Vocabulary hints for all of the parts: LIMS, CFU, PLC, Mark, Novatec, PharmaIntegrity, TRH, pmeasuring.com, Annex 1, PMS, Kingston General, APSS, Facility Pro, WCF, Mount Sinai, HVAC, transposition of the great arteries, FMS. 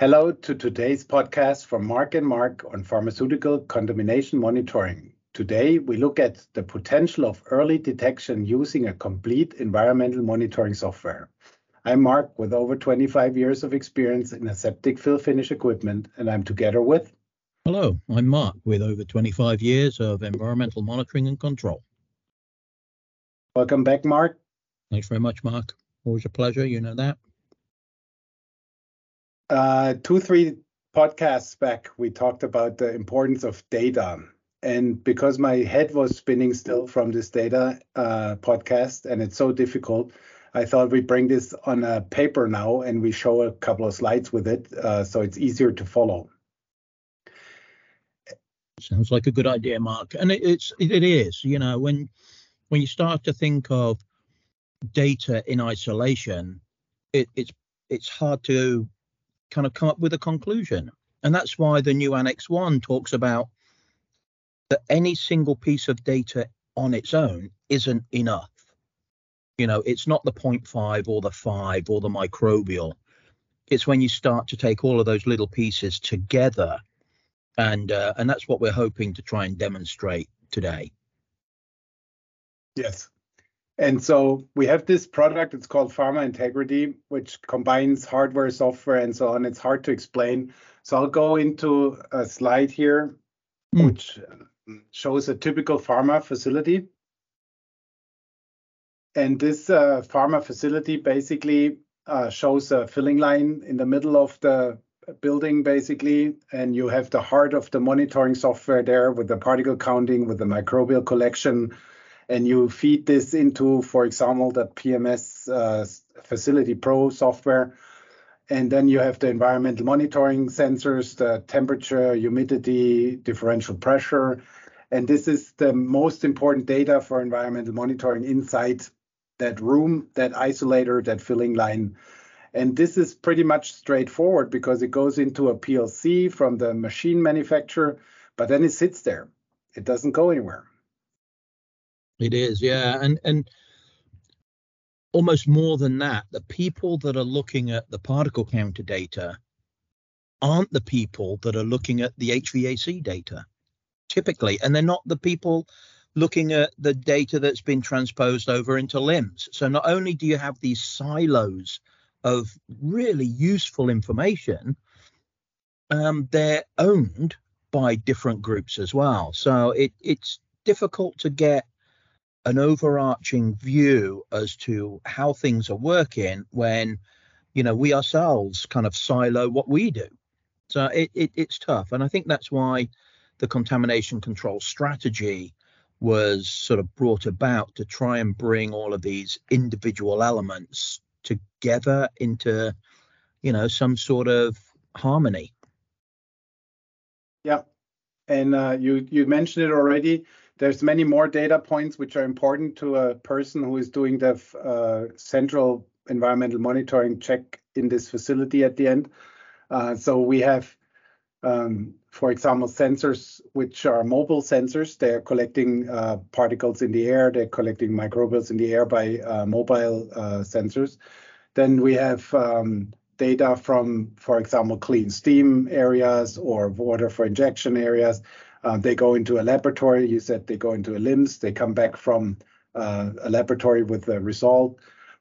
Hello to today's podcast from Mark and Mark on pharmaceutical contamination monitoring. Today, we look at the potential of early detection using a complete environmental monitoring software. I'm Mark with over 25 years of experience in aseptic fill finish equipment, and I'm together with... Hello, I'm Mark with over 25 years of environmental monitoring and control. Welcome back, Mark. Thanks very much, Mark. Always a pleasure, you know that. Three podcasts back, we talked about the importance of data. And because my head was spinning still from this data podcast, and it's so difficult, I thought we bring this on a paper now and we show a couple of slides with it so it's easier to follow. Sounds like a good idea, Mark. And it is, you know, when you start to think of data in isolation, it's hard to kind of come up with a conclusion. And that's why the new Annex 1 talks about that any single piece of data on its own isn't enough. You know, it's not the 0.5 or the 5 or the microbial. It's when you start to take all of those little pieces together. And that's what we're hoping to try and demonstrate today. Yes. And so we have this product, it's called PharmaIntegrity, which combines hardware, software, and so on. It's hard to explain. So I'll go into a slide here, which shows a typical pharma facility. And this pharma facility basically shows a filling line in the middle of the building, basically. And you have the heart of the monitoring software there with the particle counting, with the microbial collection. And you feed this into, for example, the PMS Facility Pro software. And then you have the environmental monitoring sensors, the temperature, humidity, differential pressure. And this is the most important data for environmental monitoring inside that room, that isolator, that filling line. And this is pretty much straightforward because it goes into a PLC from the machine manufacturer, but then it sits there. It doesn't go anywhere. It is, yeah. And almost more than that, the people that are looking at the particle counter data aren't the people that are looking at the HVAC data, typically. And they're not the people looking at the data that's been transposed over into LIMS. So not only do you have these silos of really useful information, they're owned by different groups as well. So it's difficult to get an overarching view as to how things are working when, you know, we ourselves kind of silo what we do. So it's tough. And I think that's why the contamination control strategy was sort of brought about to try and bring all of these individual elements together into, you know, some sort of harmony. Yeah. And you mentioned it already. There's many more data points which are important to a person who is doing the central environmental monitoring check in this facility at the end. So we have, for example, sensors which are mobile sensors. They're collecting particles in the air. They're collecting microbials in the air by mobile sensors. Then we have data from, for example, clean steam areas or water for injection areas. They go into a laboratory. You said they go into a LIMS. They come back from a laboratory with a result.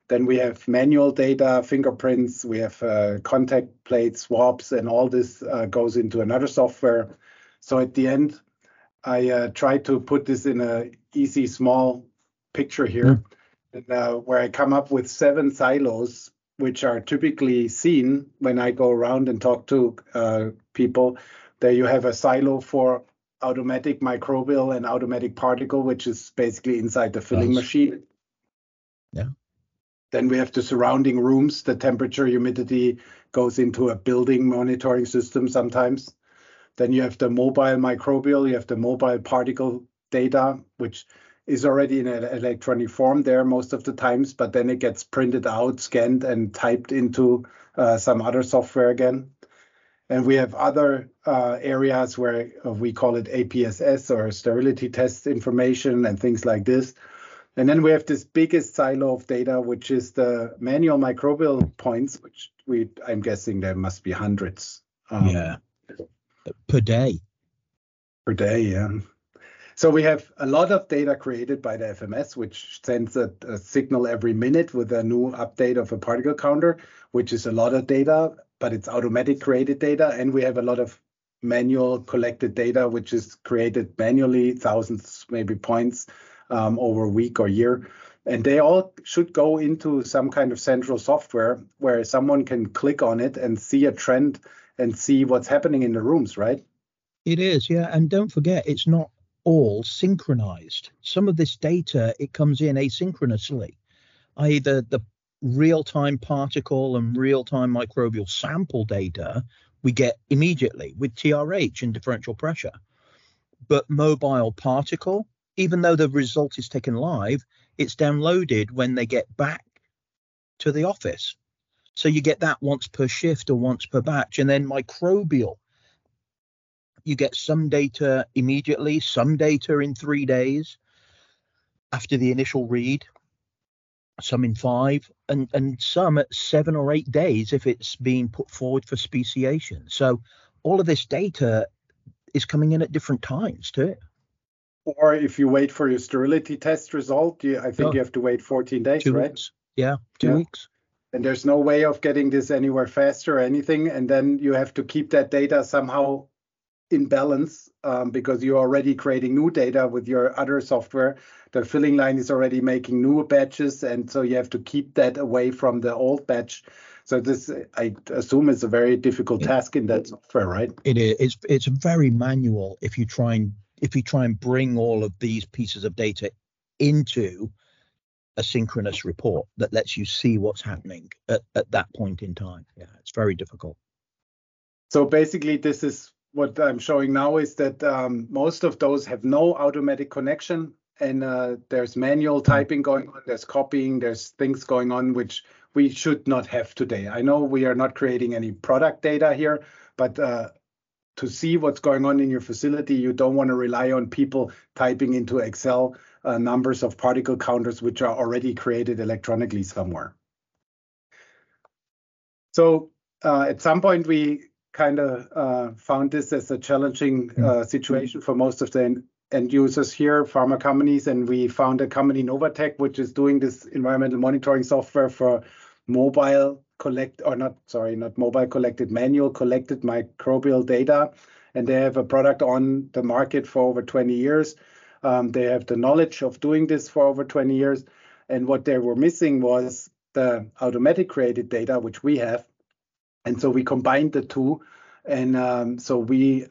Then we have manual data, fingerprints. We have contact plates, swabs, and all this goes into another software. So at the end, I try to put this in a easy, small picture here, and, where I come up with 7 silos, which are typically seen when I go around and talk to people. There you have a silo for automatic microbial and automatic particle, which is basically inside the filling machine. Yeah. Then we have the surrounding rooms. The temperature, humidity goes into a building monitoring system sometimes. Then you have the mobile microbial, you have the mobile particle data, which is already in an electronic form there most of the times, but then it gets printed out, scanned, and typed into some other software again. And we have other areas where we call it APSS or sterility test information and things like this. And then we have this biggest silo of data, which is the manual microbial points, which I'm guessing there must be hundreds. Per day. Per day, yeah. So we have a lot of data created by the FMS, which sends a signal every minute with a new update of a particle counter, which is a lot of data, but it's automatic created data. And we have a lot of manual collected data, which is created manually, thousands, maybe points over a week or year. And they all should go into some kind of central software where someone can click on it and see a trend and see what's happening in the rooms, right? It is, yeah. And don't forget, it's not all synchronized. Some of this data, it comes in asynchronously, i.e. the real-time particle and real-time microbial sample data we get immediately with TRH and differential pressure. But mobile particle, even though the result is taken live, it's downloaded when they get back to the office. So you get that once per shift or once per batch. And then microbial, you get some data immediately, some data in 3 days after the initial read, some in 5, and some at 7 or 8 days if it's being put forward for speciation. So all of this data is coming in at different times too. Or if you wait for your sterility test result, you have to wait 14 days, right? Weeks. Yeah, 2 weeks. And there's no way of getting this anywhere faster or anything. And then you have to keep that data somehow in balance, because you're already creating new data with your other software. The filling line is already making new batches, and so you have to keep that away from the old batch. So this, I assume, is a very difficult task in that software, right? It is. It's very manual if you try and bring all of these pieces of data into a synchronous report that lets you see what's happening at that point in time. Yeah, it's very difficult. So basically, this is what I'm showing now is that most of those have no automatic connection, and there's manual typing going on, there's copying, there's things going on which we should not have today. I know we are not creating any product data here, but to see what's going on in your facility, you don't want to rely on people typing into Excel numbers of particle counters which are already created electronically somewhere. So at some point we kind of found this as a challenging situation for most of the end users here, pharma companies, and we found a company, Novatec, which is doing this environmental monitoring software for manual collected microbial data, and they have a product on the market for over 20 years. They have the knowledge of doing this for over 20 years, and what they were missing was the automatic created data, which we have. And so we combined the two, and so we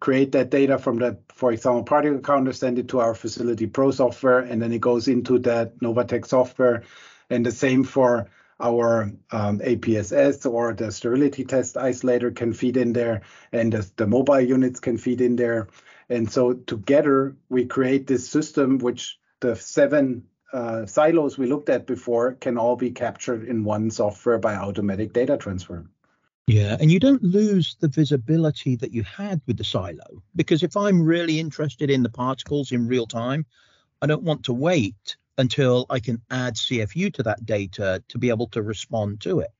create that data from the, for example, particle counter, send it to our Facility Pro software, and then it goes into that Novatec software. And the same for our APSS or the sterility test isolator can feed in there, and the mobile units can feed in there. And so together we create this system which the 7 silos we looked at before can all be captured in one software by automatic data transfer. Yeah, and you don't lose the visibility that you had with the silo, because if I'm really interested in the particles in real time, I don't want to wait until I can add CFU to that data to be able to respond to it.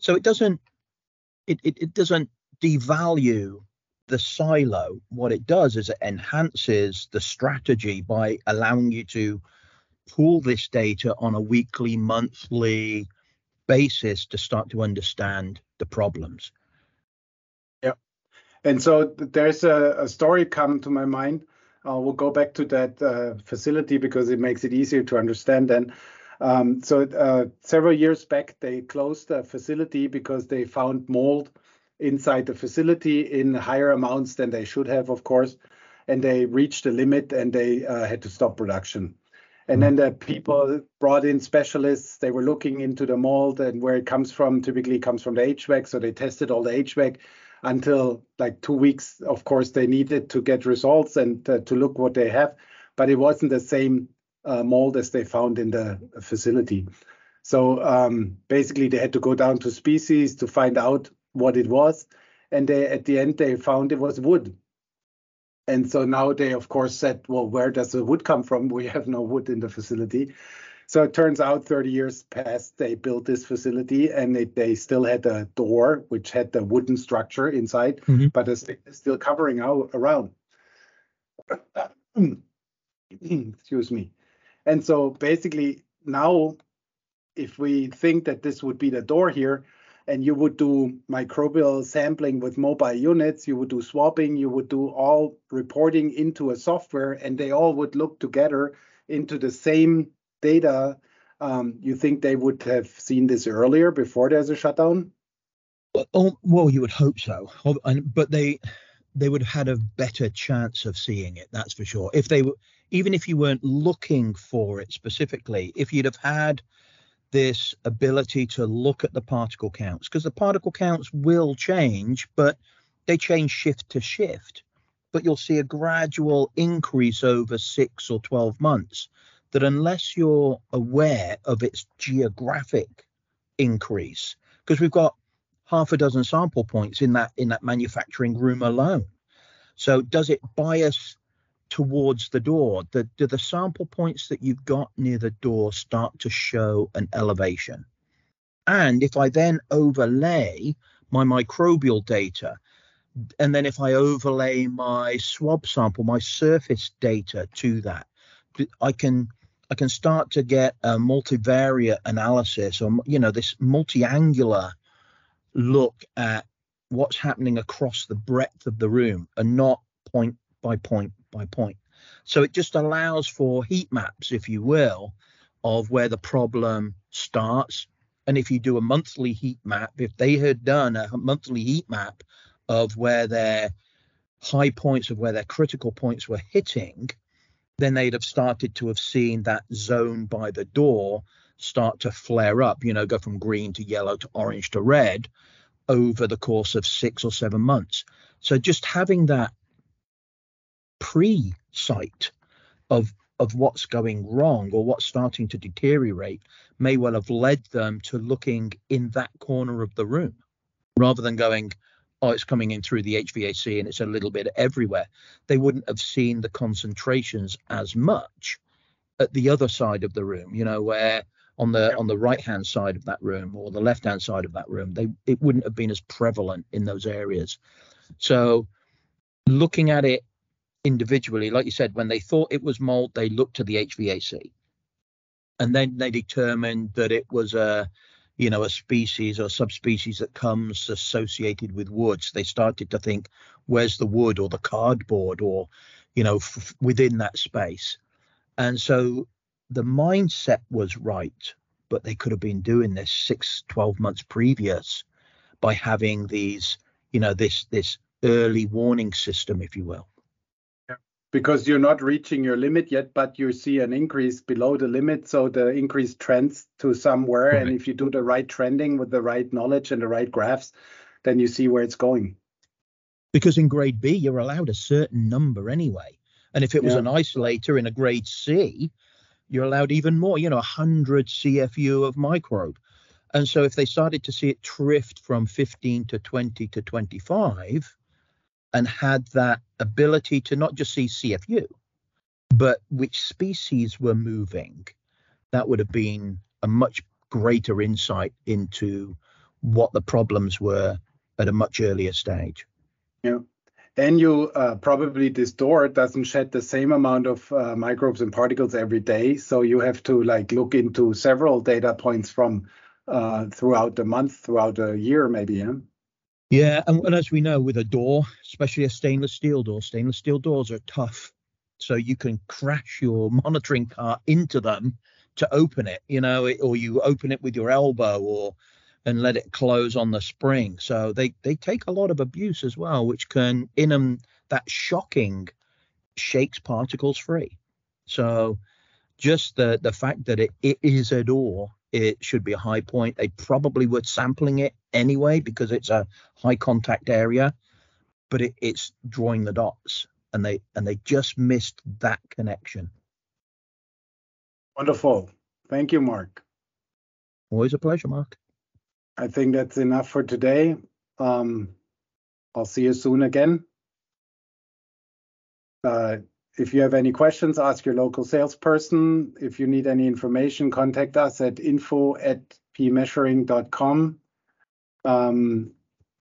So it doesn't devalue the silo. What it does is it enhances the strategy by allowing you to pool this data on a weekly, monthly basis to start to understand the problems. Yeah, and so there's a story come to my mind. We'll go back to that facility because it makes it easier to understand then. So several years back, they closed a facility because they found mold inside the facility in higher amounts than they should have, of course, and they reached the limit and they had to stop production. And then the people brought in specialists. They were looking into the mold and where it comes from, typically comes from the HVAC. So they tested all the HVAC until like 2 weeks. Of course, they needed to get results and to look what they have. But it wasn't the same mold as they found in the facility. So basically, they had to go down to species to find out what it was. And at the end, they found it was wood. And so now they, of course, said, well, where does the wood come from? We have no wood in the facility. So it turns out 30 years past, they built this facility and they still had a door which had the wooden structure inside, mm-hmm. but it's still covering out around. Excuse me. And so basically now, if we think that this would be the door here, and you would do microbial sampling with mobile units, you would do swabbing, you would do all reporting into a software, and they all would look together into the same data. You think they would have seen this earlier before there's a shutdown? Well, you would hope so. But they would have had a better chance of seeing it, that's for sure. If they were, even if you weren't looking for it specifically, if you'd have had this ability to look at the particle counts, because the particle counts will change, but they change shift to shift. But you'll see a gradual increase over 6 or 12 months that unless you're aware of its geographic increase, because we've got half a dozen sample points in that manufacturing room alone. So does it bias towards the door? Do the sample points that you've got near the door start to show an elevation? And if I then overlay my microbial data, and then if I overlay my swab sample, my surface data to that, I can start to get a multivariate analysis, or this multi-angular look at what's happening across the breadth of the room and not point by point by point. So it just allows for heat maps, if you will, of where the problem starts. And if you do a monthly heat map, if they had done a monthly heat map of where their high points, of where their critical points were hitting, then they'd have started to have seen that zone by the door start to flare up, go from green to yellow to orange to red over the course of 6 or 7 months. So just having that pre-sight of what's going wrong or what's starting to deteriorate may well have led them to looking in that corner of the room rather than going, oh, it's coming in through the HVAC and it's a little bit everywhere. They wouldn't have seen the concentrations as much at the other side of the room, where on the right hand side of that room or the left hand side of that room, it wouldn't have been as prevalent in those areas. So looking at it individually, like you said, when they thought it was mold, they looked to the HVAC, and then they determined that it was a species or subspecies that comes associated with wood. So they started to think, where's the wood or the cardboard or within that space. And so the mindset was right, but they could have been doing this 6-12 months previous by having these this early warning system, if you will. Because you're not reaching your limit yet, but you see an increase below the limit. So the increase trends to somewhere. Right. And if you do the right trending with the right knowledge and the right graphs, then you see where it's going. Because in grade B, you're allowed a certain number anyway. And if it was an isolator in a grade C, you're allowed even more, 100 CFU of microbe. And so if they started to see it drift from 15 to 20 to 25, and had that ability to not just see CFU, but which species were moving, that would have been a much greater insight into what the problems were at a much earlier stage. Yeah. And probably this door doesn't shed the same amount of microbes and particles every day. So you have to look into several data points from throughout the month, throughout the year, maybe. Yeah? Yeah, and as we know, with a door, especially a stainless steel doors are tough. So you can crash your monitoring cart into them to open it, or you open it with your elbow and let it close on the spring. So they take a lot of abuse as well, which can, in them, that shocking shakes particles free. So just the fact that it is a door, it should be a high point. They probably were sampling it anyway because it's a high contact area, but it's drawing the dots, and they just missed that connection. Wonderful. Thank you, Mark. Always a pleasure, Mark. I think that's enough for today. I'll see you soon again. If you have any questions, ask your local salesperson. If you need any information, contact us at info@pmeasuring.com. On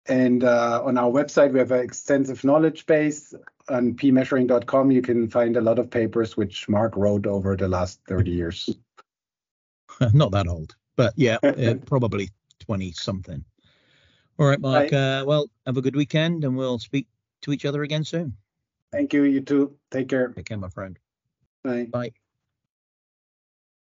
our website, we have an extensive knowledge base. On pmeasuring.com, you can find a lot of papers which Mark wrote over the last 30 years. Not that old, but yeah, probably 20-something. All right, Mark. Well, have a good weekend, and we'll speak to each other again soon. Thank you. You too. Take care. Take care, my friend. Bye. Bye.